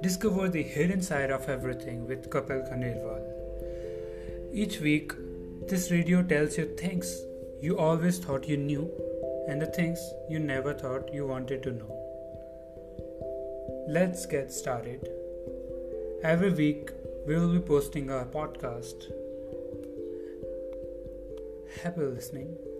Discover the hidden side of everything with Kapil Khandelwal. Each week, this radio tells you things you always thought you knew and the things you never thought you wanted to know. Let's get started. Every week, we will be posting our podcast. Happy listening.